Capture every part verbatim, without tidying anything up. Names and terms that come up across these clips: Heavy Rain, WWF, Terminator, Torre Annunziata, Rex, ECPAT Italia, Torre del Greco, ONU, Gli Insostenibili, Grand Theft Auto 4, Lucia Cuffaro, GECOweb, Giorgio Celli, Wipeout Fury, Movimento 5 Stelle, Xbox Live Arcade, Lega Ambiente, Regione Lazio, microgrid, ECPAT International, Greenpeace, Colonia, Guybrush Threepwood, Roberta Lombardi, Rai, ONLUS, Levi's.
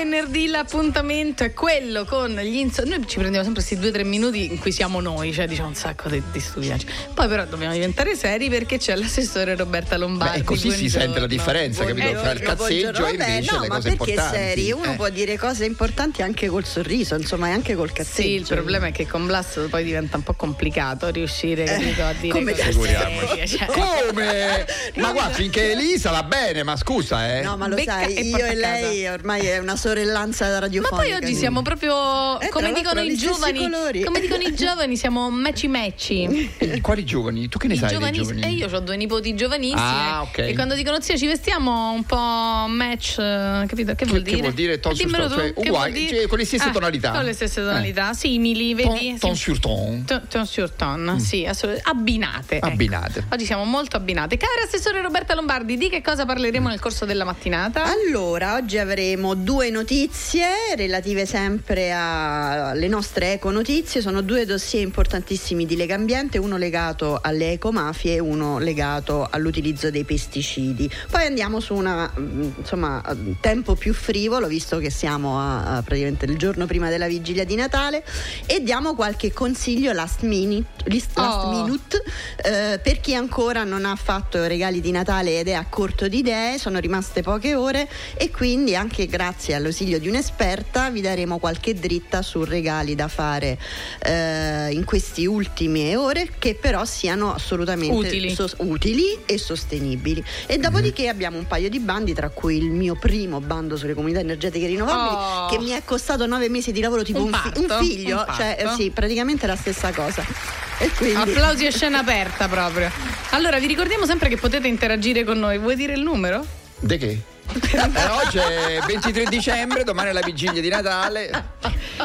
venerdì l'appuntamento è quello con gli Insostenibili. Noi ci prendiamo sempre questi due o tre minuti in cui siamo noi, cioè diciamo un sacco di, di studiaci. Poi però dobbiamo diventare seri perché c'è l'assessore Roberta Lombardi. Beh, e così buongiorno. Si sente la differenza, capito? Eh, Fra il cazzeggio e invece no, le cose importanti. No, ma perché seri? Uno eh. può dire cose importanti anche col sorriso, insomma, e anche col cazzeggio. Sì, il problema è che con Blasto poi diventa un po' complicato riuscire eh, a dire come cose serie, cioè. Come? Ma guarda, finché Elisa la bene, ma scusa, eh. No, ma lo Becca sai, e io e lei ormai è una sorellanza radiofonica. Ma poi oggi siamo proprio, eh, come dicono i giovani, colori. Come dicono i giovani, siamo matchy matchy. E quali giovani? Tu che ne I sai giovani, dei giovani? Eh, io ho due nipoti giovanissimi. Ah, okay. E quando dicono zia ci vestiamo un po' match, capito? Che, che vuol dire? Che vuol dire ton sur ton, cioè uguali, cioè, con le stesse ah, tonalità. Con le stesse tonalità, eh. simili, vedi? Ton sur ton. Ton sur ton, sì, assolutamente. Abbinate. Abbinate. Oggi siamo molto abbinate. Cara assessore Roberta Lombardi, di che cosa parleremo nel corso della mattinata? Allora, oggi avremo due notizie relative sempre alle nostre econotizie. Sono due dossier importantissimi di Lega Ambiente, uno legato alle ecomafie e uno legato all'utilizzo dei pesticidi. Poi andiamo su una, insomma, tempo più frivolo, visto che siamo a, a praticamente il giorno prima della vigilia di Natale, e diamo qualche consiglio last minute, last oh. minute eh, per chi ancora non ha fatto regali di Natale ed è a corto di idee. Sono rimaste poche ore e quindi anche grazie all'ausilio di un'esperta vi daremo qualche dritta su regali da fare eh, in queste ultime ore, che però siano assolutamente utili, so- utili e sostenibili. E mm. dopodiché abbiamo un paio di bandi, tra cui il mio primo bando sulle comunità energetiche rinnovabili oh. che mi è costato nove mesi di lavoro, tipo un, un, fi- parto, un figlio, un cioè eh, sì, praticamente la stessa cosa. E quindi... applausi a scena aperta proprio. Allora vi ricordiamo sempre che potete interagire con noi. Vuoi dire il numero? De che? Oggi è ventitré dicembre, domani è la vigilia di Natale.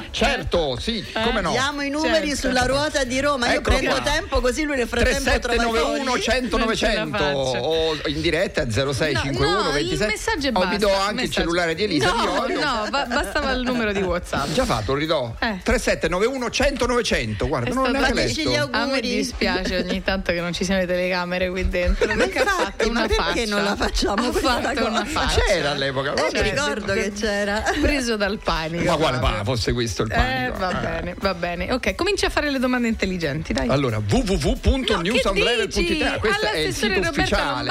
Certo, sì, come no. Diamo i numeri certo. sulla ruota di Roma. Io Eccolo prendo qua. tempo, così lui nel frattempo trova i voli. trentasette novantuno cento novecento o in diretta a zero sei cinquantuno no, no, ventisette. Il messaggio è basta. O vi do anche messaggio. Il cellulare di Elisa. No, di no, ba- bastava il numero di WhatsApp. Già fatto, lo ridò. Eh. tre sette nove uno uno zero zero nove zero zero. Guarda, è non l'ho letto. A me dispiace ogni tanto che non ci siano le telecamere qui dentro. Ma perché, fatto una ma perché non la facciamo? Ha fatto una faccia. C'era all'epoca, eh, mi ricordo che c'era, preso dal panico. Ma quale pa- fosse questo il panico? Eh, va eh. bene, va bene. Ok, comincia a fare le domande intelligenti, dai. Allora, w w w punto news on level punto i t, questo è il sito ufficiale.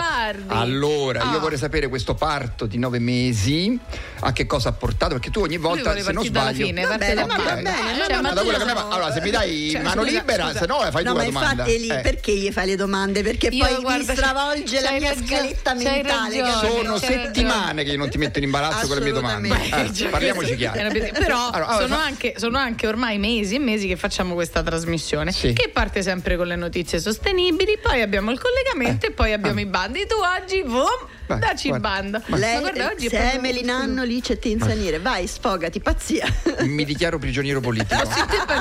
Allora, oh. io vorrei sapere questo parto di nove mesi a che cosa ha portato, perché tu ogni volta, se non sbaglio, fine, va bene, va bene. Cioè, ma da quella che aveva, allora se mi dai cioè, mano scusa, libera, scusa. se no la fai no, tu la domanda. Lì, eh. perché gli fai le domande? Perché io poi guarda, mi stravolge la mia scaletta mentale. Sono settimane che io non ti metto in imbarazzo con le mie domande. Beh, eh, parliamoci chiaro. Però allora, sono, anche, sono anche ormai mesi e mesi che facciamo questa trasmissione sì. che parte sempre con le notizie sostenibili, poi abbiamo il collegamento eh. e poi abbiamo ah. i bandi. Tu oggi boom, vai, dacci il bando. Lei, Ma guarda, oggi se è Melinanno lì c'è te insanire. Vai, sfogati, pazzia. Mi dichiaro prigioniero politico.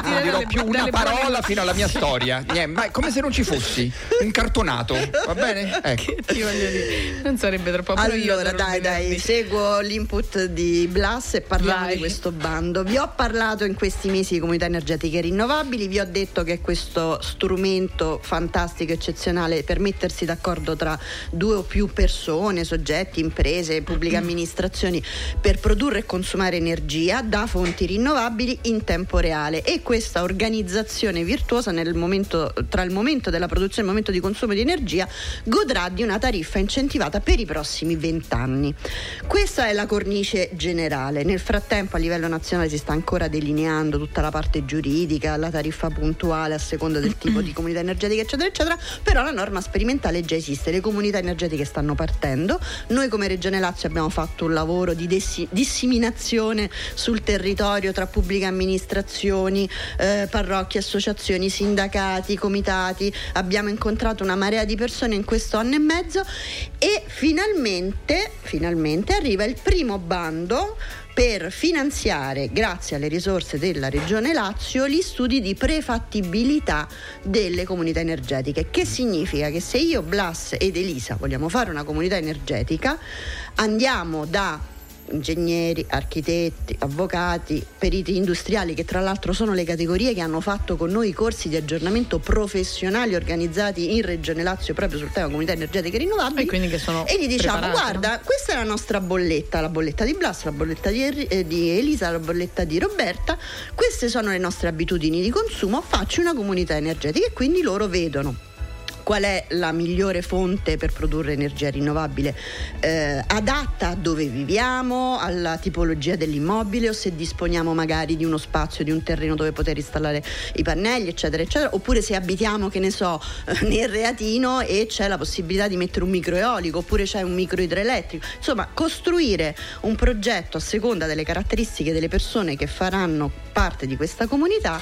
Non dirò più una parola fino alla mia storia. Niente, come se non ci fossi. Un cartonato, va bene? Ecco. Che ti voglio dire? Non sarebbe troppo allora, dai. Dai, seguo l'input di Blas e parliamo Vai. di questo bando. Vi ho parlato in questi mesi di comunità energetiche rinnovabili, vi ho detto che è questo strumento fantastico, eccezionale per mettersi d'accordo tra due o più persone, soggetti, imprese, pubbliche amministrazioni per produrre e consumare energia da fonti rinnovabili in tempo reale, e questa organizzazione virtuosa nel momento, tra il momento della produzione e il momento di consumo di energia godrà di una tariffa incentivata per i prossimi vent'anni. Questa è la cornice generale. Nel frattempo a livello nazionale si sta ancora delineando tutta la parte giuridica, la tariffa puntuale a seconda del tipo di comunità energetica eccetera eccetera, però la norma sperimentale già esiste, le comunità energetiche stanno partendo. Noi come Regione Lazio abbiamo fatto un lavoro di dessi- disseminazione sul territorio tra pubbliche amministrazioni, eh, parrocchie, associazioni, sindacati, comitati, abbiamo incontrato una marea di persone in questo anno e mezzo e finalmente Finalmente arriva il primo bando per finanziare, grazie alle risorse della Regione Lazio, gli studi di prefattibilità delle comunità energetiche. Che significa che se io, Blas ed Elisa vogliamo fare una comunità energetica, andiamo da ingegneri, architetti, avvocati, periti industriali, che tra l'altro sono le categorie che hanno fatto con noi i corsi di aggiornamento professionali organizzati in Regione Lazio proprio sul tema comunità energetiche rinnovabili, e quindi che sono e gli diciamo: guarda, questa è la nostra bolletta, la bolletta di Blas, la bolletta di, eh, di Elisa, la bolletta di Roberta, queste sono le nostre abitudini di consumo, facci una comunità energetica. E quindi loro vedono qual è la migliore fonte per produrre energia rinnovabile, eh, adatta a dove viviamo, alla tipologia dell'immobile, o se disponiamo magari di uno spazio, di un terreno dove poter installare i pannelli, eccetera eccetera, oppure se abitiamo, che ne so, nel Reatino e c'è la possibilità di mettere un microeolico, oppure c'è un microidroelettrico. Insomma, costruire un progetto a seconda delle caratteristiche delle persone che faranno parte di questa comunità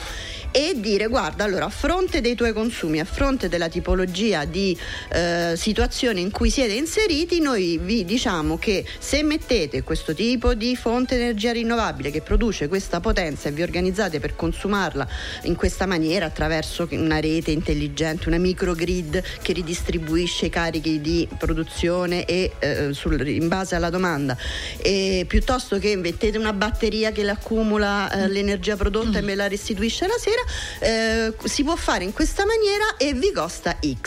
e dire: guarda, allora, a fronte dei tuoi consumi, a fronte della tipologia di eh, situazione in cui siete inseriti, noi vi diciamo che se mettete questo tipo di fonte di energia rinnovabile che produce questa potenza e vi organizzate per consumarla in questa maniera attraverso una rete intelligente, una microgrid che ridistribuisce i carichi di produzione e, eh, sul, in base alla domanda, e piuttosto che mettete una batteria che l'accumula eh, l'energia prodotta e me la restituisce la sera, eh, si può fare in questa maniera e vi costa X.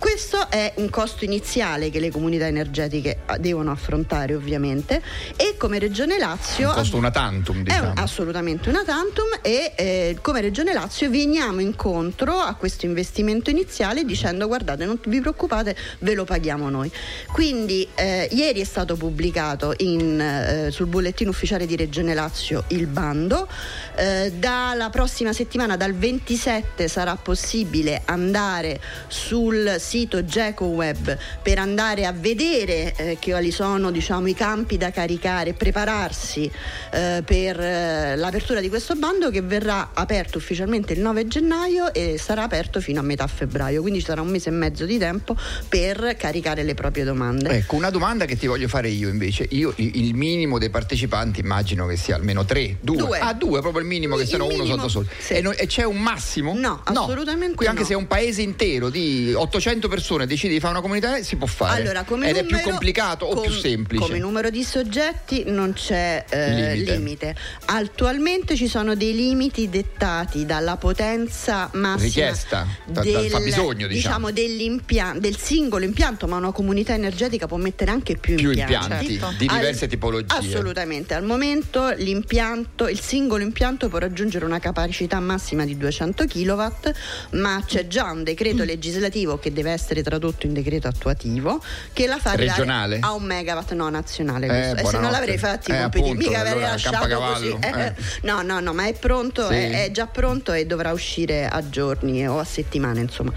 Questo è un costo iniziale che le comunità energetiche devono affrontare, ovviamente, e come Regione Lazio un costo una tantum, diciamo. È un, assolutamente una tantum e eh, come Regione Lazio veniamo incontro a questo investimento iniziale dicendo: guardate, non vi preoccupate, ve lo paghiamo noi. Quindi eh, ieri è stato pubblicato in, eh, sul bollettino ufficiale di Regione Lazio il bando, eh, dalla prossima settimana, dal ventisette, sarà possibile andare sul sito GECOweb per andare a vedere eh, che quali sono, diciamo, i campi da caricare, prepararsi eh, per eh, l'apertura di questo bando, che verrà aperto ufficialmente il nove gennaio e sarà aperto fino a metà febbraio, quindi ci sarà un mese e mezzo di tempo per caricare le proprie domande. Ecco, una domanda che ti voglio fare io invece. Io il minimo dei partecipanti immagino che sia almeno tre, due, due. Ah, due, proprio il minimo, che il sennò minimo, uno sotto solo. Sì. E, no, e c'è un massimo? No, assolutamente no. Qui anche no. Se è un paese intero di ottocento persone decide di fare una comunità, si può fare. Allora, come ed numero, è più complicato o com, più semplice? Come numero di soggetti non c'è eh, limite. limite. Attualmente ci sono dei limiti dettati dalla potenza massima richiesta, del fabbisogno, diciamo, diciamo dell'impianto, del singolo impianto, ma una comunità energetica può mettere anche più, più impianti, impianti di diverse al, tipologie. Assolutamente. Al momento l'impianto, il singolo impianto può raggiungere una capacità massima di duecento chilowatt, ma c'è già un decreto legislativo che deve essere tradotto in decreto attuativo che la fa regionale a un megawatt, no, nazionale, eh, e se non l'avrei fatti eh, compiti, appunto, mica avrei allora, lasciato così eh. Eh. no no no ma è pronto, sì. è, è già pronto e dovrà uscire a giorni o a settimane, insomma.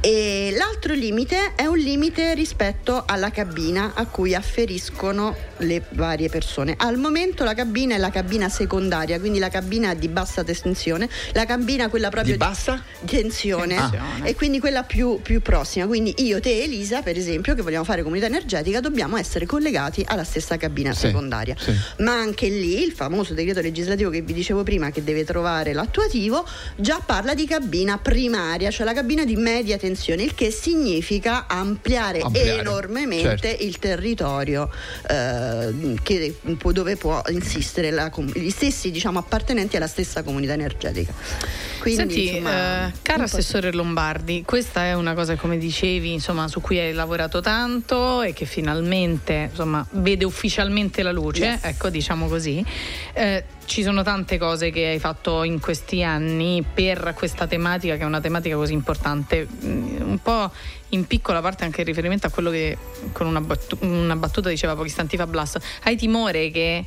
E l'altro limite è un limite rispetto alla cabina a cui afferiscono le varie persone. Al momento la cabina è la cabina secondaria, quindi la cabina di bassa tensione, la cabina quella proprio di bassa tensione, ah. e quindi quella Più, più prossima, quindi io, te, Elisa, per esempio, che vogliamo fare comunità energetica, dobbiamo essere collegati alla stessa cabina sì, secondaria sì. Ma anche lì il famoso decreto legislativo che vi dicevo prima, che deve trovare l'attuativo, già parla di cabina primaria, cioè la cabina di media tensione, il che significa ampliare, ampliare enormemente certo. il territorio eh, che, dove può insistere la, gli stessi, diciamo, appartenenti alla stessa comunità energetica. Quindi, senti, insomma, eh, cara assessore Lombardi, questa è una cosa, come dicevi, insomma, su cui hai lavorato tanto e che finalmente, insomma, vede ufficialmente la luce, yes. ecco, diciamo così. Eh, ci sono tante cose che hai fatto in questi anni per questa tematica, che è una tematica così importante, un po' in piccola parte anche in riferimento a quello che con una, battu- una battuta diceva pochi istanti fa Blas. Hai timore che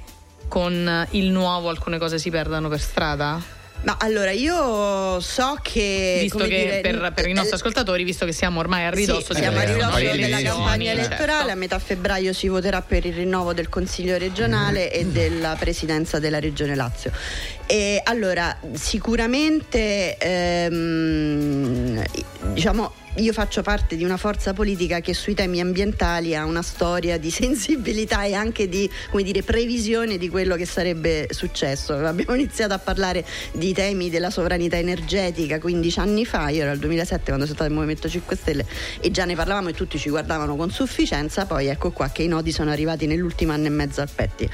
con il nuovo alcune cose si perdano per strada? Ma allora, io so che, visto che dire, per, per i nostri eh, ascoltatori, visto che siamo ormai a ridosso, sì, siamo eh, a ridosso eh, della eh, campagna eh, elettorale, certo. a metà febbraio si voterà per il rinnovo del Consiglio regionale mm. e della presidenza della Regione Lazio. E allora, sicuramente ehm, diciamo io faccio parte di una forza politica che sui temi ambientali ha una storia di sensibilità e anche di, come dire, previsione di quello che sarebbe successo. Abbiamo iniziato a parlare di temi della sovranità energetica quindici anni fa, io ero al duemilasette quando sono stata nel Movimento cinque Stelle, e già ne parlavamo e tutti ci guardavano con sufficienza. Poi ecco qua che i nodi sono arrivati nell'ultimo anno e mezzo al petti.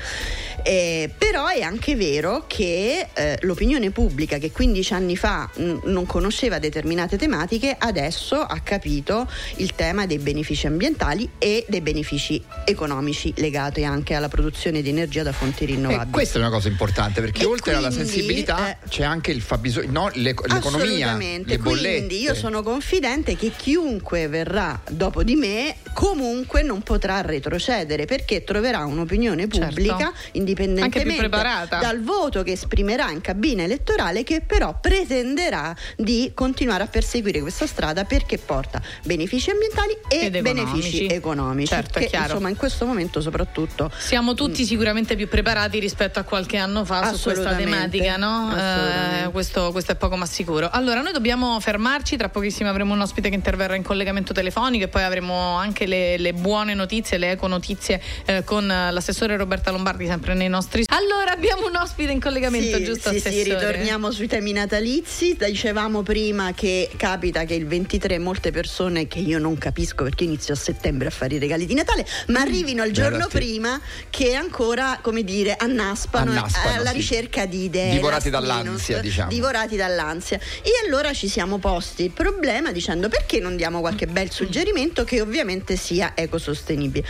Eh, però è anche vero che eh, l'opinione pubblica, che quindici anni fa n- non conosceva determinate tematiche, adesso ha capito il tema dei benefici ambientali e dei benefici economici legati anche alla produzione di energia da fonti rinnovabili. Eh, questa è una cosa importante, perché e oltre quindi, alla sensibilità eh, c'è anche il fabbisogno, no, le, l'economia, le bollette. Quindi io sono confidente che chiunque verrà dopo di me comunque non potrà retrocedere, perché troverà un'opinione pubblica, certo, indipendentemente dal voto che esprimerà in cabina elettorale, che però pretenderà di continuare a perseguire questa strada, perché porta benefici ambientali e Ed benefici economici, economici certo, che insomma in questo momento soprattutto siamo tutti sicuramente più preparati rispetto a qualche anno fa su questa tematica, no? Eh, questo, questo è poco ma sicuro. Allora, noi dobbiamo fermarci, tra pochissimo avremo un ospite che interverrà in collegamento telefonico e poi avremo anche le, le buone notizie, le eco notizie eh, con l'assessore Roberta Lombardi, sempre nei nostri. Allora abbiamo un ospite in collegamento, sì, giusto, sì, assessore? Sì, ritorniamo sui temi natalizi. Dicevamo prima che capita che il ventitré molte persone, che io non capisco perché inizio a settembre a fare i regali di Natale, ma arrivino il giorno Beh, prima che ancora, come dire, annaspano, annaspano alla sì. ricerca di idee, divorati dall'ansia, diciamo. divorati dall'ansia. E allora ci siamo posti il problema dicendo: perché non diamo qualche bel suggerimento che ovviamente sia ecosostenibile?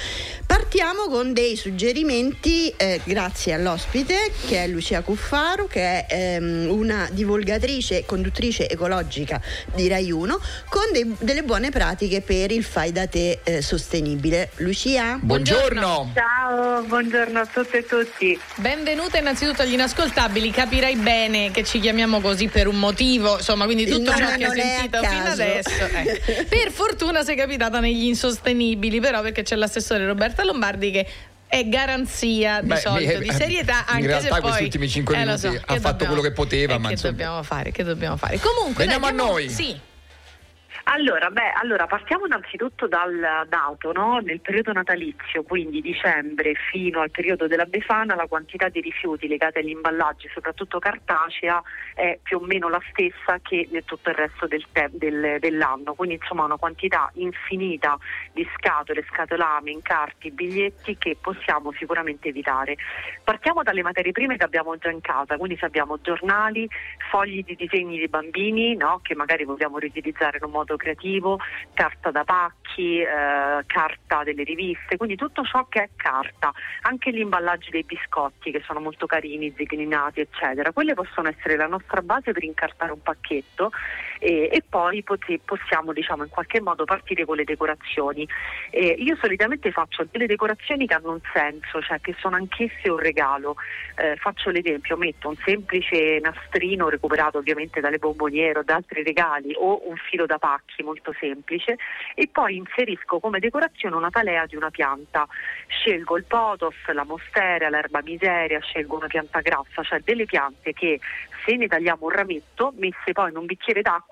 Partiamo con dei suggerimenti eh, grazie all'ospite, che è Lucia Cuffaro, che è ehm, una divulgatrice e conduttrice ecologica di Rai uno, con dei delle buone pratiche per il fai da te eh, sostenibile. Lucia, buongiorno. Ciao, buongiorno a tutte e tutti. Benvenuta innanzitutto agli inascoltabili. Capirai bene che ci chiamiamo così per un motivo, insomma, quindi tutto ciò che hai sentito fino adesso eh. per fortuna sei capitata negli insostenibili, però, perché c'è l'assessore Roberta Lombardi che è garanzia di Beh, solito, di serietà, anche in realtà se poi questi ultimi cinque eh, minuti so, ha fatto dobbiamo, quello che poteva, eh, ma che insomma. dobbiamo fare, che dobbiamo fare. Comunque veniamo dai, a noi. Sì. Allora, beh, allora partiamo innanzitutto dal dato, no? Nel periodo natalizio, quindi dicembre fino al periodo della Befana, la quantità di rifiuti legati agli imballaggi, soprattutto cartacea, è più o meno la stessa che nel tutto il resto del te- del, dell'anno. Quindi insomma una quantità infinita di scatole, scatolame, incarti, biglietti che possiamo sicuramente evitare. Partiamo dalle materie prime che abbiamo già in casa, quindi se abbiamo giornali, fogli di disegni di bambini, no? Che magari vogliamo riutilizzare in un modo creativo, carta da pacchi, eh, carta delle riviste, quindi tutto ciò che è carta, anche gli imballaggi dei biscotti che sono molto carini, zigrinati eccetera, quelle possono essere la nostra base per incartare un pacchetto, e, e poi pot- possiamo diciamo in qualche modo partire con le decorazioni. Eh, io solitamente faccio delle decorazioni che hanno un senso, cioè che sono anch'esse un regalo. Eh, faccio l'esempio, metto un semplice nastrino recuperato ovviamente dalle bomboniere o da altri regali, o un filo da pacchi molto semplice, e poi inserisco come decorazione una talea di una pianta, scelgo il potos, la monstera, l'erba miseria, scelgo una pianta grassa, cioè delle piante che se ne tagliamo un rametto, messe poi in un bicchiere d'acqua,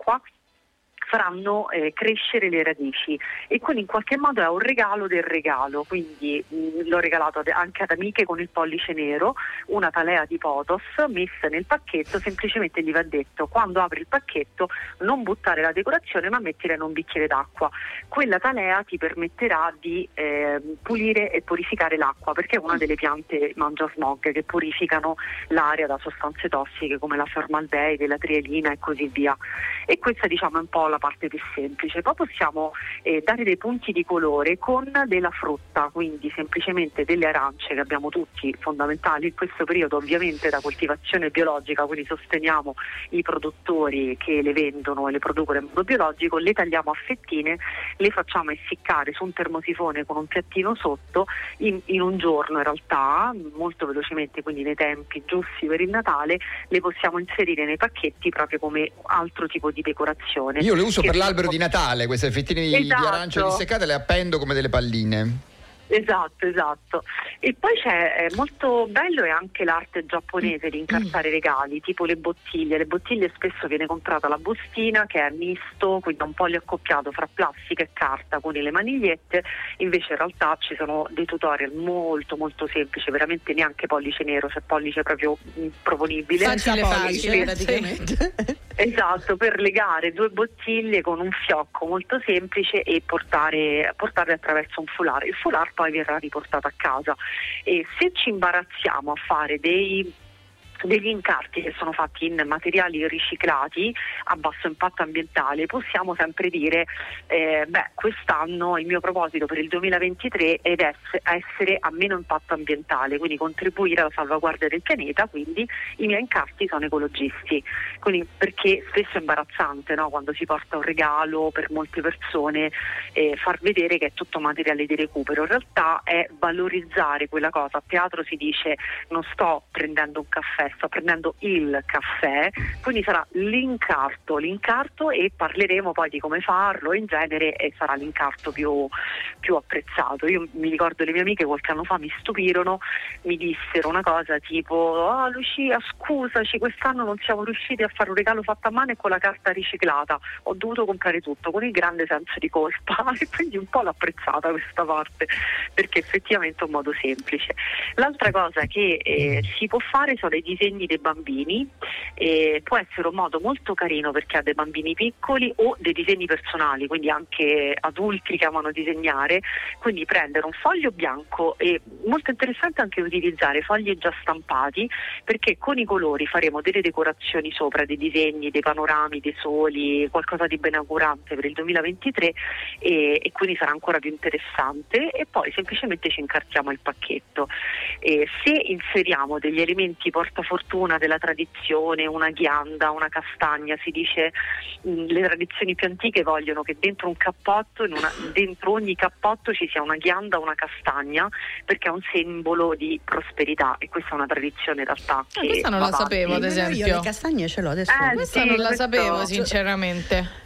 faranno eh, crescere le radici, e quindi in qualche modo è un regalo del regalo. Quindi mh, l'ho regalato ad, anche ad amiche con il pollice nero, una talea di potos messa nel pacchetto, semplicemente gli va detto: quando apri il pacchetto non buttare la decorazione ma mettila in un bicchiere d'acqua, quella talea ti permetterà di eh, pulire e purificare l'acqua, perché è una delle piante mangia smog che purificano l'aria da sostanze tossiche come la formaldeide, la trielina e così via. E questa diciamo è un po' la parte più semplice. Poi possiamo eh, dare dei punti di colore con della frutta, quindi semplicemente delle arance che abbiamo tutti, fondamentali in questo periodo, ovviamente da coltivazione biologica, quindi sosteniamo i produttori che le vendono e le producono in modo biologico, le tagliamo a fettine, le facciamo essiccare su un termosifone con un piattino sotto in, in un giorno in realtà, molto velocemente, quindi nei tempi giusti per il Natale, le possiamo inserire nei pacchetti proprio come altro tipo di decorazione. Io le uso per l'albero di Natale, queste fettine, esatto, di arancia disseccate, le appendo come delle palline. Esatto, esatto. E poi c'è è molto bello è anche l'arte giapponese di incartare regali, tipo le bottiglie. Le bottiglie spesso viene comprata la bustina che è misto, quindi un po' accoppiato fra plastica e carta con le manigliette. Invece in realtà ci sono dei tutorial molto molto semplici, veramente neanche pollice nero, cioè pollice proprio improponibile. Facile, facile praticamente. Esatto, per legare due bottiglie con un fiocco molto semplice e portare portarle attraverso un foulard. Il foulard poi verrà riportato a casa, e se ci imbarazziamo a fare dei degli incarti che sono fatti in materiali riciclati a basso impatto ambientale, possiamo sempre dire eh, beh, quest'anno il mio proposito per il duemilaventitré è essere a meno impatto ambientale, quindi contribuire alla salvaguardia del pianeta, quindi i miei incarti sono ecologisti. Quindi, perché spesso è imbarazzante, no? Quando si porta un regalo per molte persone, eh, far vedere che è tutto materiale di recupero. In realtà è valorizzare quella cosa. A teatro si dice: non sto prendendo un caffè, sto prendendo il caffè, quindi sarà l'incarto, l'incarto e parleremo poi di come farlo in genere, e sarà l'incarto più, più apprezzato. Io mi ricordo le mie amiche qualche anno fa mi stupirono, mi dissero una cosa tipo: oh Lucia, scusaci, quest'anno non siamo riusciti a fare un regalo fatto a mano e con la carta riciclata, ho dovuto comprare tutto, con il grande senso di colpa. E quindi un po' l'ho apprezzata questa parte, perché effettivamente è un modo semplice. L'altra cosa che eh, si può fare sono dei disegni dei bambini, eh, può essere un modo molto carino perché ha dei bambini piccoli, o dei disegni personali, quindi anche adulti che amano disegnare. Quindi prendere un foglio bianco, e molto interessante anche utilizzare fogli già stampati, perché con i colori faremo delle decorazioni sopra, dei disegni, dei panorami, dei soli, qualcosa di benaugurante per il duemilaventitré, e, e quindi sarà ancora più interessante. E poi semplicemente ci incartiamo il pacchetto, e se inseriamo degli elementi portafortuna della tradizione, una ghianda, una castagna, si dice mh, le tradizioni più antiche vogliono che dentro un cappotto, in una, dentro ogni cappotto ci sia una ghianda o una castagna, perché è un simbolo di prosperità, e questa è una tradizione in realtà che eh, questa non la avanti. Sapevo, ad esempio. Io le castagne ce l'ho adesso. Eh, questa sì, non la questo... sapevo sinceramente.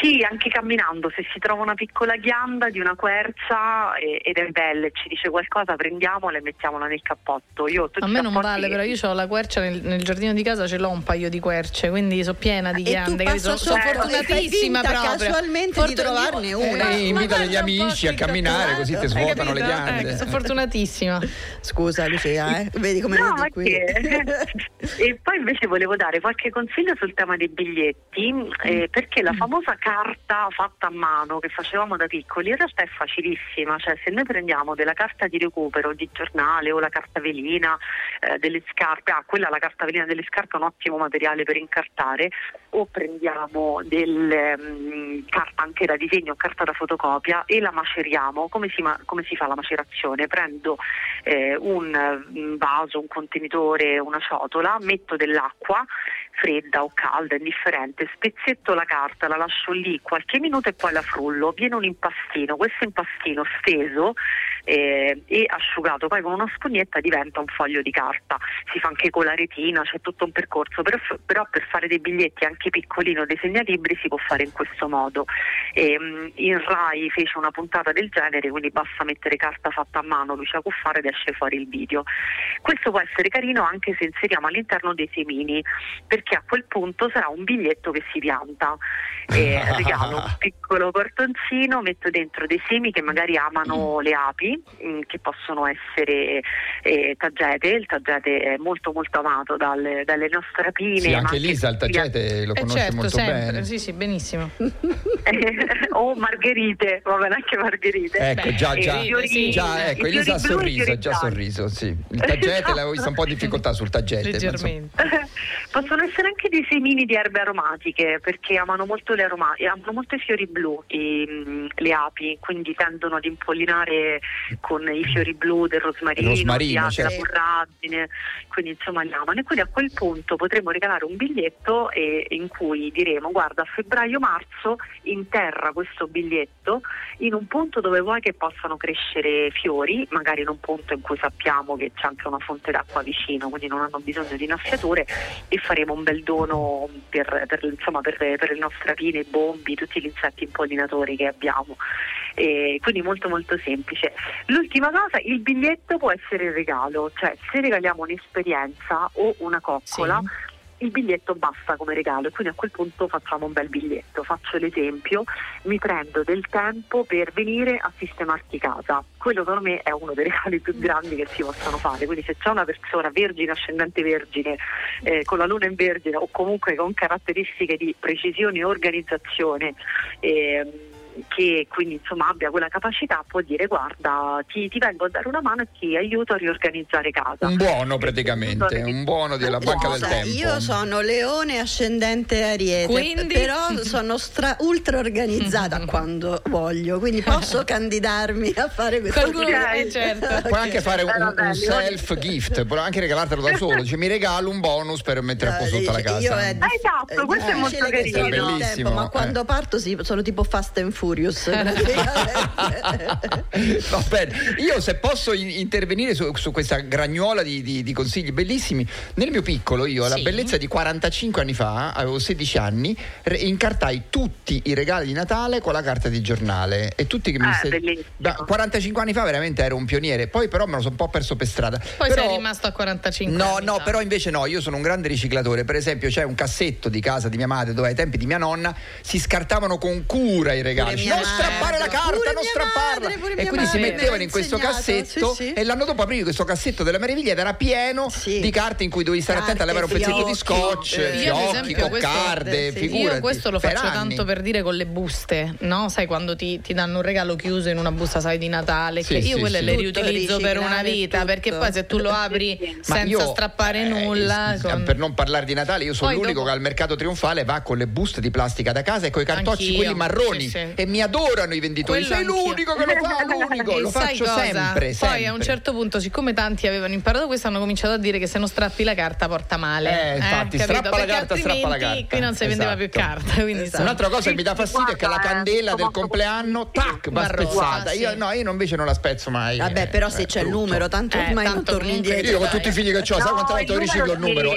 Sì, anche camminando, se si trova una piccola ghianda di una quercia eh, ed è bella e ci dice qualcosa, prendiamola e mettiamola nel cappotto. Io tutti a me non vale, però io ho la quercia nel, nel giardino di casa, ce l'ho un paio di querce, quindi sono piena di ghiande. E tu sono so fortunatissima proprio casualmente Fortun- di trovarne una. Eh, eh, invito degli amici a camminare, così ti svuotano le ghiande. Eh, sono fortunatissima. Scusa Lucia, eh? Vedi come no, vedi qui. E poi invece volevo dare qualche consiglio sul tema dei biglietti, eh, perché la famosa carta fatta a mano che facevamo da piccoli in realtà è facilissima, cioè se noi prendiamo della carta di recupero di giornale o la carta velina eh, delle scarpe, ah quella la carta velina delle scarpe è un ottimo materiale per incartare, o prendiamo del, um, carta anche da disegno o carta da fotocopia e la maceriamo. Come si, ma- come si fa la macerazione? Prendo eh, un, un vaso, un contenitore, una ciotola, metto dell'acqua fredda o calda, indifferente, spezzetto la carta, la lascio lì qualche minuto e poi la frullo, viene un impastino, questo impastino steso eh, e asciugato poi con una spugnetta diventa un foglio di carta, si fa anche con la retina, c'è tutto un percorso, però, però per fare dei biglietti anche piccolino, dei segnalibri si può fare in questo modo. E, mh, in Rai fece una puntata del genere, quindi basta mettere carta fatta a mano, Lucia Cuffaro, ed esce fuori il video. Questo può essere carino anche se inseriamo all'interno dei semini, perché a quel punto sarà un biglietto che si pianta. Eh, regalo un piccolo cartoncino, metto dentro dei semi che magari amano mm. le api, mh, che possono essere eh, taggete. Il taggete è molto molto amato dal, dalle nostre rapine. Sì, anche Lisa il taggete lo eh conosce certo, molto sempre. Bene. Sì, sì, benissimo. eh, o oh, margherite, va bene anche margherite. Ecco, già, già, fiori, sì. già ecco, Elisa ha sorriso, già sorriso, sì. Il taggete, la ho vista un po' di difficoltà sul taggete. Leggermente. Possono essere anche dei semini di erbe aromatiche, perché amano molto le aromatiche, amano molto i fiori blu, i, le api, quindi tendono ad impollinare con i fiori blu del rosmarino, rosmarino certo. la borragine, quindi insomma li amano. E quindi a quel punto potremo regalare un biglietto e, in cui diremo: guarda, a febbraio-marzo interra questo biglietto in un punto dove vuoi che possano crescere fiori, magari in un punto in cui sappiamo che c'è anche una fonte d'acqua vicino, quindi non hanno bisogno di innaffiature, e faremo un bel dono per, per, insomma, per, per le nostre rapine, i bombi, tutti gli insetti impollinatori che abbiamo. eh, quindi molto molto semplice. L'ultima cosa, il biglietto può essere il regalo, cioè se regaliamo un'esperienza o una coccola, sì, il biglietto basta come regalo, e quindi a quel punto facciamo un bel biglietto. Faccio l'esempio: mi prendo del tempo per venire a sistemarti casa, quello per me è uno dei regali più grandi che si possono fare. Quindi se c'è una persona vergine, ascendente vergine, eh, con la luna in vergine o comunque con caratteristiche di precisione e organizzazione, eh, che quindi insomma abbia quella capacità, può dire: guarda, ti, ti vengo a dare una mano e ti aiuto a riorganizzare casa. Un buono praticamente, un buono della banca del tempo. Io sono leone ascendente ariete, quindi... però sono stra- ultra organizzata quando voglio, quindi posso candidarmi a fare questo. Okay, certo. Puoi okay. anche fare un, un self gift, puoi anche regalartelo da solo, cioè mi regalo un bonus per mettere a posto tutta la casa. Io è dif- esatto, è questo è molto carino. È bellissimo, ma quando eh. parto sì, sono tipo Fast and Food. Va bene. Io se posso intervenire su, su questa gragnuola di, di, di consigli bellissimi, nel mio piccolo io, alla sì. bellezza di quarantacinque anni fa, avevo sedici anni, re- incartai tutti i regali di Natale con la carta di giornale, e tutti che mi ah, sed... da quarantacinque anni fa veramente ero un pioniere, poi però me lo sono un po' perso per strada. Poi però... sei rimasto a quarantacinque no, anni no, fa. Però invece no, io sono un grande riciclatore. Per esempio c'è un cassetto di casa di mia madre dove ai tempi di mia nonna si scartavano con cura i regali. Non strappare madre, la carta, non strapparla. Madre, e quindi si mettevano in questo cassetto, sì, sì. e l'anno dopo aprivi questo cassetto della meraviglia ed era pieno sì. di carte in cui dovevi stare attenta a levare un pezzetto fiocchi, di scotch, eh. fiocchi, coccarde, sì. figurati. Io questo lo faccio per tanto per dire con le buste, no? Sai quando ti, ti danno un regalo chiuso in una busta, sai, di Natale, sì, che io sì, quelle sì. le riutilizzo per una vita, tutto. Perché poi se tu lo apri senza io, strappare eh, nulla. Eh, con... Per non parlare di Natale, io sono poi l'unico dopo... che al mercato trionfale va con le buste di plastica da casa e con i cartocci quelli marroni. E mi adorano i venditori. Quello sei anch'io. L'unico che lo fa, l'unico, lo faccio sempre, sempre. Poi a un certo punto, siccome tanti avevano imparato questo, hanno cominciato a dire che se non strappi la carta porta male. Eh, infatti, eh, strappa la carta, strappa la carta. Qui non si esatto. vendeva più carta. Quindi esatto. Un'altra cosa sì, che mi dà fastidio guarda, è che la candela eh, del compleanno, sì, tac, va spezzata. Sì. Io no, io invece non la spezzo mai. Vabbè, però eh, se c'è il numero, tanto eh, ormai non torni indietro. Io con tutti i figli che ho, sai quante volte riciclo il numero?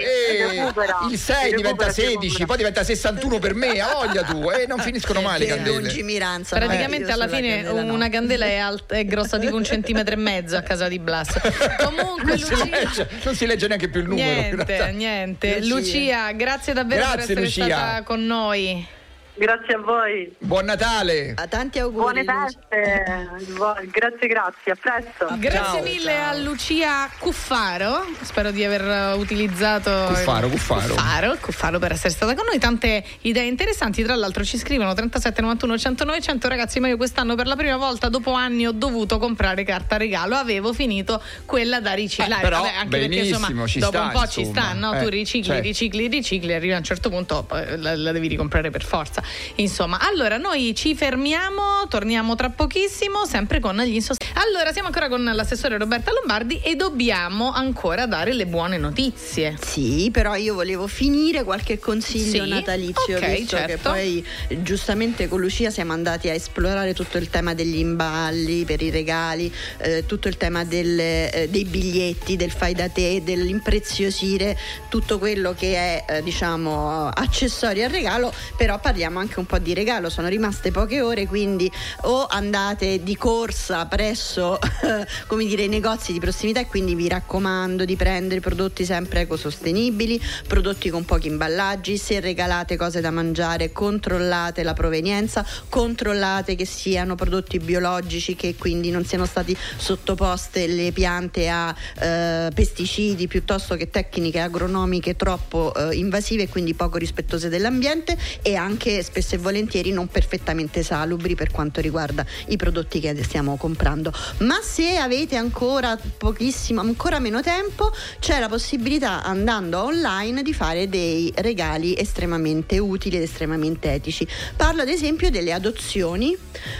Il sei diventa sedici, poi diventa sessantuno per me, a voglia tu, e non finiscono mai le candele. Miranza, praticamente alla fine candela, no. una candela è, alta, è grossa tipo un centimetro e mezzo a casa di Blas. Comunque non, Lucia... si legge, non si legge neanche più il numero. Niente, niente. Lucia. Lucia, grazie davvero grazie, per essere Lucia. stata con noi. Grazie a voi. Buon Natale. A tanti auguri. Buone feste. Grazie, grazie. A presto. Grazie ciao, mille ciao. a Lucia Cuffaro. Spero di aver utilizzato Cuffaro, il... Cuffaro. Cuffaro, Cuffaro per essere stata con noi. Tante idee interessanti. Tra l'altro ci scrivono trentasette novantuno centonove cento. Ragazzi, ma io quest'anno per la prima volta dopo anni ho dovuto comprare carta regalo. Avevo finito quella da riciclare. Eh, però Vabbè, anche perché insomma dopo sta, un po' insomma. ci sta, no? Eh, tu ricicli, cioè. ricicli, ricicli, arrivi a un certo punto la, la devi ricomprare per forza. Insomma, allora noi ci fermiamo, torniamo tra pochissimo sempre con gli insostenibili. Allora siamo ancora con l'assessore Roberta Lombardi e dobbiamo ancora dare le buone notizie. Sì, però io volevo finire qualche consiglio sì? natalizio, okay, visto certo. che poi giustamente con Lucia siamo andati a esplorare tutto il tema degli imballi per i regali, eh, tutto il tema del, eh, dei biglietti, del fai da te, dell'impreziosire tutto quello che è eh, diciamo accessorio al regalo. Però parliamo anche un po' di regalo, sono rimaste poche ore, quindi o andate di corsa presso come dire i negozi di prossimità, e quindi vi raccomando di prendere prodotti sempre ecosostenibili, prodotti con pochi imballaggi. Se regalate cose da mangiare, controllate la provenienza, controllate che siano prodotti biologici, che quindi non siano stati sottoposte le piante a eh, pesticidi piuttosto che tecniche agronomiche troppo eh, invasive e quindi poco rispettose dell'ambiente, e anche spesso e volentieri non perfettamente salubri per quanto riguarda i prodotti che stiamo comprando. Ma se avete ancora pochissimo, ancora meno tempo, c'è la possibilità, andando online, di fare dei regali estremamente utili ed estremamente etici. Parlo ad esempio delle adozioni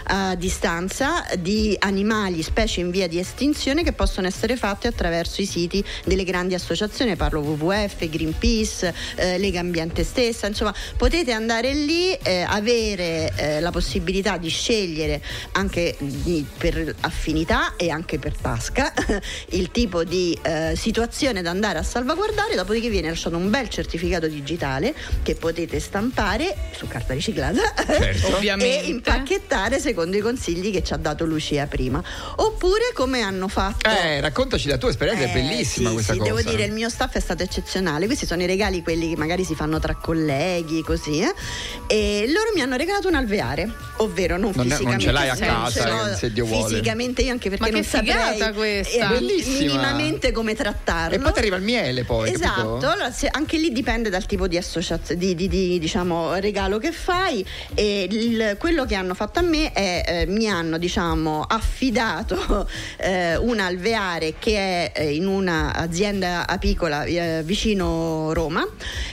a distanza di animali, specie in via di estinzione, che possono essere fatte attraverso i siti delle grandi associazioni. Parlo W W F, Greenpeace, eh, Lega Ambiente stessa, insomma potete andare lì di eh, avere eh, la possibilità di scegliere anche di, per affinità e anche per tasca il tipo di eh, situazione da andare a salvaguardare, dopodiché viene lasciato un bel certificato digitale che potete stampare su carta riciclata, certo, ovviamente, e impacchettare secondo i consigli che ci ha dato Lucia prima. Oppure come hanno fatto, eh, raccontaci la tua esperienza, eh, è bellissima, sì, questa sì, cosa. Devo dire, il mio staff è stato eccezionale. Questi sono i regali, quelli che magari si fanno tra colleghi così, eh? E loro mi hanno regalato un alveare, ovvero non, non fisicamente, non ce l'hai a casa, se Dio vuole, fisicamente io, anche perché ma non saprei questa. Eh, minimamente come trattarlo, e poi ti arriva il miele poi, esatto, allora, se, anche lì dipende dal tipo di associazione di, di, di diciamo regalo che fai. E il, quello che hanno fatto a me è eh, mi hanno diciamo affidato eh, un alveare che è eh, in un'azienda apicola eh, vicino Roma,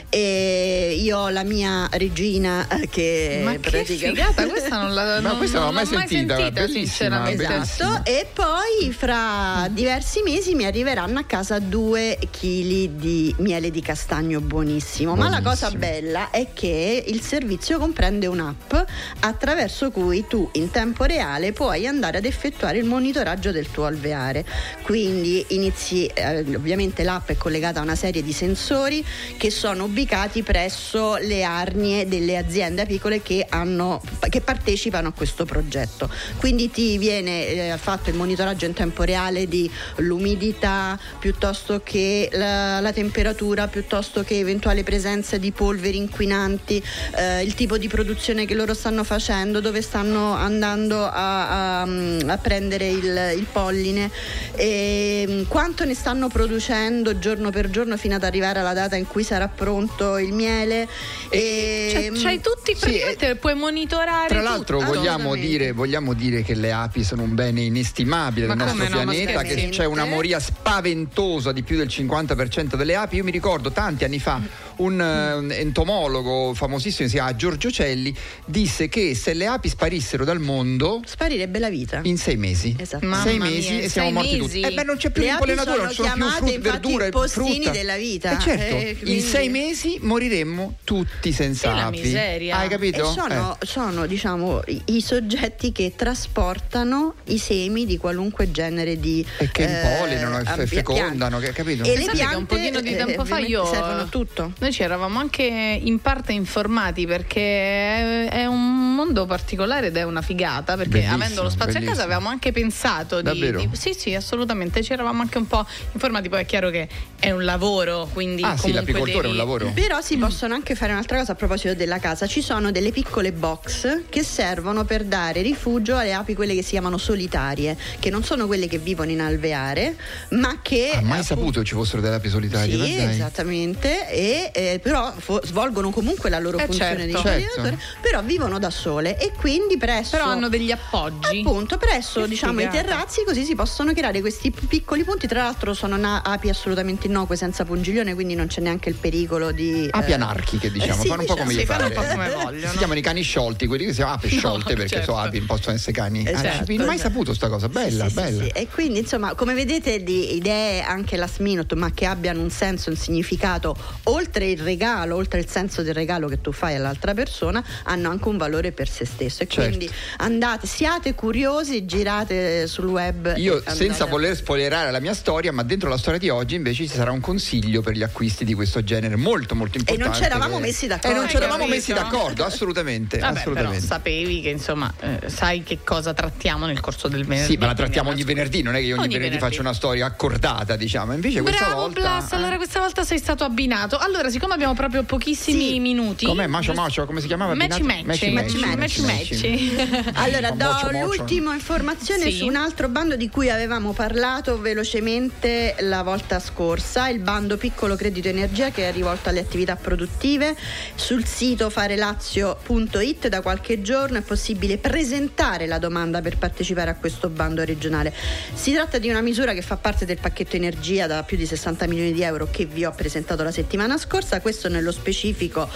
e io ho la mia regina che ma pratica... che figata, questa non la non, ma questa non l'ho mai sentita, mai sentita sinceramente, esatto. E poi fra diversi mesi mi arriveranno a casa due chili di miele di castagno buonissimo. buonissimo ma la cosa bella è che il servizio comprende un'app attraverso cui tu in tempo reale puoi andare ad effettuare il monitoraggio del tuo alveare, quindi inizi eh, ovviamente l'app è collegata a una serie di sensori che sono ubicati presso le arnie delle aziende apicole che hanno che partecipano a questo progetto, quindi ti viene eh, fatto il monitoraggio in tempo reale di l'umidità piuttosto che la, la temperatura, piuttosto che eventuali presenze di polveri inquinanti, eh, il tipo di produzione che loro stanno facendo, dove stanno andando a, a, a prendere il, il polline, e quanto ne stanno producendo giorno per giorno fino ad arrivare alla data in cui sarà pronto il miele. E, e, cioè, c'hai tutti praticamente, sì, puoi monitorare. Tra l'altro tutto. vogliamo dire vogliamo dire che le api sono un bene inestimabile del nostro no, pianeta, che c'è una moria spaventosa di più del cinquanta per cento delle api. Io mi ricordo tanti anni fa un, un entomologo famosissimo, si chiama Giorgio Celli, disse che se le api sparissero dal mondo sparirebbe la vita in sei mesi, esatto. Mamma sei mesi mia. E siamo sei morti mesi. Tutti. Eh beh, non c'è più le impollinatura, non ci sono più frutta, verdura e frutta della vita. Eh certo, eh, quindi... in sei mesi moriremmo tutti senza e api. Miseria. Hai capito? E sono, eh. sono diciamo i, i soggetti che trasportano i semi di qualunque genere di e che impollinano eh, e fecondano, che, capito? E pensate le piante, che un pochino di tempo eh, fa io servono tutto. Noi ci eravamo anche in parte informati, perché è, è un mondo particolare ed è una figata, perché bellissimo, avendo lo spazio bellissimo. a casa avevamo anche pensato di, di sì sì assolutamente, ci eravamo anche un po' informati. Poi è chiaro che è un lavoro, quindi ah sì, l'apicoltura devi... è un lavoro, però si mm. possono anche fare un'altra cosa. A proposito della casa, ci sono delle piccole box che servono per dare rifugio alle api, quelle che si chiamano solitarie, che non sono quelle che vivono in alveare, ma che ha ah, mai appunto... saputo ci fossero delle api solitarie, sì, dai. esattamente e eh, però fo- svolgono comunque la loro eh, funzione certo, di pollinatore, certo. però vivono da sole e quindi presso però hanno degli appoggi appunto presso che diciamo figata. i terrazzi, così si possono creare questi piccoli punti. Tra l'altro sono una- api assolutamente innocue, senza pungiglione, quindi non c'è neanche il pericolo di api eh... anarchiche, diciamo, eh, sì, fanno un po' come gli pare, un po' come vogliono. Si chiamano i cani sciolti, quelli che si chiamano api sciolte, no, perché certo. sono api, possono essere cani. Esatto, non ho mai saputo sta cosa, bella, sì, bella. Sì, sì. E quindi insomma, come vedete, di idee anche last minute, ma che abbiano un senso, un significato, oltre il regalo, oltre il senso del regalo che tu fai all'altra persona, hanno anche un valore per se stesso. E certo. quindi andate, siate curiosi, girate sul web. Io senza voler spoilerare la mia storia, ma dentro la storia di oggi invece ci sarà un consiglio per gli acquisti di questo genere, molto molto importante. E non ci eravamo che... messi d'accordo. E non ci eravamo messi d'accordo, assolutamente. Vabbè, assolutamente. Però sapevi che insomma, eh, sai che cosa trattiamo nel corso del venerdì. Sì, ma la trattiamo ogni venerdì, non è che io ogni, ogni venerdì, venerdì faccio una storia accordata, diciamo. Invece Bravo, questa volta Blas, allora questa volta sei stato abbinato. Allora, siccome abbiamo proprio pochissimi sì. minuti. Com'è? Macio Macio, come si chiamava? Match match. Match match. Allora, do l'ultima informazione su un altro bando di cui avevamo parlato velocemente la volta scorsa, il bando piccolo credito energia, che è rivolto alle attività produttive. Sul sito fare lazio punto it da qualche giorno è possibile presentare la domanda per partecipare a questo bando regionale. Si tratta di una misura che fa parte del pacchetto energia da più di sessanta milioni di euro che vi ho presentato la settimana scorsa. Questo nello specifico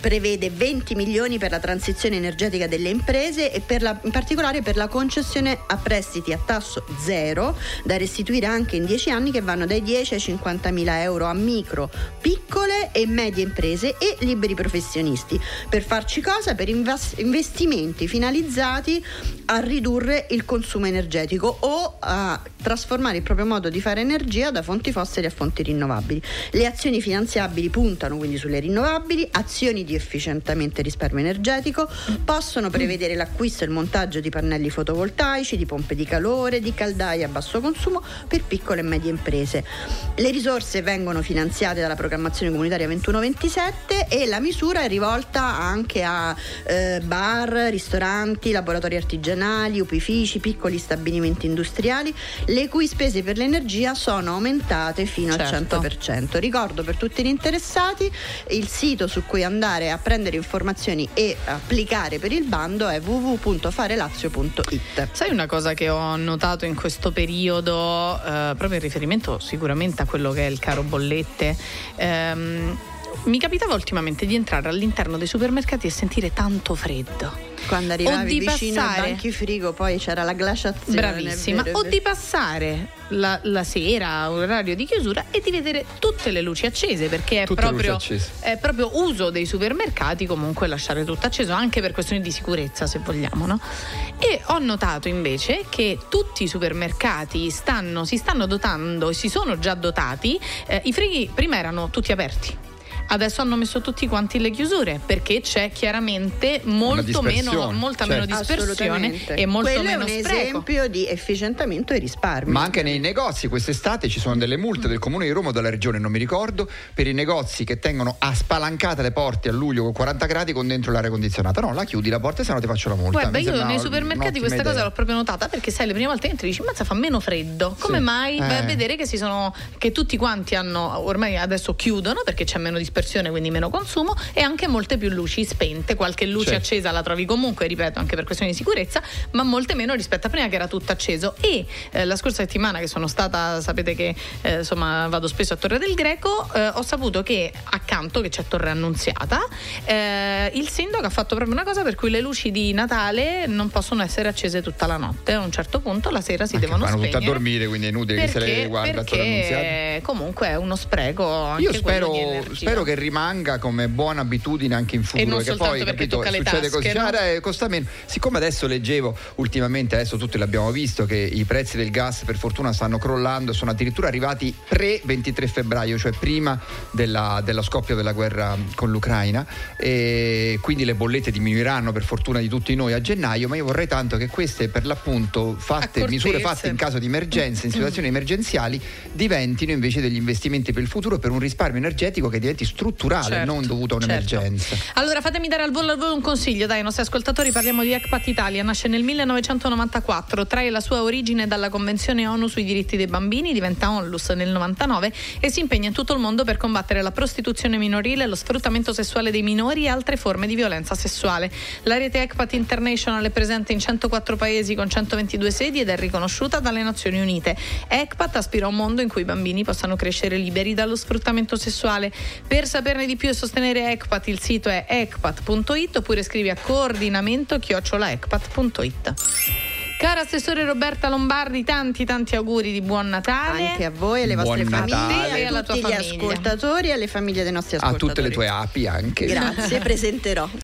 prevede venti milioni per la transizione energetica delle imprese e per la, in particolare per la concessione a prestiti a tasso zero da restituire anche in dieci anni, che vanno dai dieci ai cinquantamila euro a micro, piccolo piccole e medie imprese e liberi professionisti. Per farci cosa? Per investimenti finalizzati a ridurre il consumo energetico o a trasformare il proprio modo di fare energia da fonti fossili a fonti rinnovabili. Le azioni finanziabili puntano quindi sulle rinnovabili, azioni di efficientamento e risparmio energetico, possono prevedere l'acquisto e il montaggio di pannelli fotovoltaici, di pompe di calore, di caldaie a basso consumo per piccole e medie imprese. Le risorse vengono finanziate dalla programmazione comunitaria ventuno ventisette e la misura è rivolta anche a eh, bar, ristoranti, laboratori artigianali, opifici, piccoli stabilimenti industriali, le cui spese per l'energia sono aumentate fino certo. al cento per cento. Ricordo per tutti gli interessati il sito su cui andare a prendere informazioni e applicare per il bando è w w w punto fare lazio punto i t. Sai una cosa che ho notato in questo periodo, eh, proprio in riferimento sicuramente a quello che è il caro bollette? Ehm, mi capitava ultimamente di entrare all'interno dei supermercati e sentire tanto freddo. Quando arrivavi vicino al banchifrigo poi c'era la glaciazione. Bravissima, vero, o di passare la, la sera, orario di chiusura, e di vedere tutte le luci accese, perché è proprio, è proprio uso dei supermercati comunque lasciare tutto acceso, anche per questioni di sicurezza se vogliamo, no? E ho notato invece che tutti i supermercati stanno, si stanno dotando e si sono già dotati, eh, i frighi prima erano tutti aperti. Adesso hanno messo tutti quanti le chiusure perché c'è chiaramente molto meno, molta cioè, meno dispersione e molto Quello meno spreco. Quello è un esempio di efficientamento e risparmio. Ma anche nei negozi quest'estate ci sono delle multe del Comune di Roma o della Regione, non mi ricordo, per i negozi che tengono a spalancate le porte a luglio con quaranta gradi con dentro l'aria condizionata. No, la chiudi la porta, se no ti faccio la multa. Guarda, mi io nei supermercati questa idea. cosa l'ho proprio notata, perché sai, le prime volte entri e dici mazza, fa meno freddo. Come sì. mai? Eh. Vai a vedere che si sono che tutti quanti hanno ormai adesso chiudono perché c'è meno dispersione, quindi meno consumo, e anche molte più luci spente. Qualche luce certo. accesa la trovi comunque, ripeto, anche per questioni di sicurezza, ma molte meno rispetto a prima che era tutto acceso. E eh, la scorsa settimana che sono stata, sapete che eh, insomma vado spesso a Torre del Greco, eh, ho saputo che accanto, che c'è Torre Annunziata, eh, il sindaco ha fatto proprio una cosa per cui le luci di Natale non possono essere accese tutta la notte. A un certo punto la sera si anche devono spegnere, vanno tutte a dormire, quindi è inutile perché, che se le guarda perché a Torre Annunziata. Comunque è uno spreco anche. Io spero, spero che rimanga come buona abitudine anche in futuro, che poi, capito, succede tasche, così, no? eh, costa meno. Siccome adesso leggevo ultimamente, adesso tutti l'abbiamo visto, che i prezzi del gas per fortuna stanno crollando, sono addirittura arrivati pre ventitré febbraio, cioè prima della, dello scoppio della guerra con l'Ucraina, e quindi le bollette diminuiranno per fortuna di tutti noi a gennaio, ma io vorrei tanto che queste, per l'appunto fatte, Accortezze. misure fatte in caso di emergenza, in situazioni emergenziali, diventino invece degli investimenti per il futuro, per un risparmio energetico che diventi strutturale, certo, non dovuto a un'emergenza. Certo. Allora fatemi dare al volo, al volo un consiglio dai nostri ascoltatori. Parliamo di ECPAT Italia, nasce nel millenovecentonovantaquattro, trae la sua origine dalla Convenzione ONU sui diritti dei bambini, diventa ONLUS nel novantanove e si impegna in tutto il mondo per combattere la prostituzione minorile, lo sfruttamento sessuale dei minori e altre forme di violenza sessuale. La rete ECPAT International è presente in centoquattro paesi con centoventidue sedi ed è riconosciuta dalle Nazioni Unite. ECPAT aspira a un mondo in cui i bambini possano crescere liberi dallo sfruttamento sessuale. Per saperne di più e sostenere ECPAT, il sito è e c p a t punto i t oppure scrivi a coordinamento chiocciola e c p a t punto i t. Cara assessore Roberta Lombardi, tanti tanti auguri di buon Natale anche a voi, alle buon vostre Natale. famiglie, e a tutti gli famiglia. ascoltatori e alle famiglie dei nostri ascoltatori, a tutte le tue api anche, grazie. Presenterò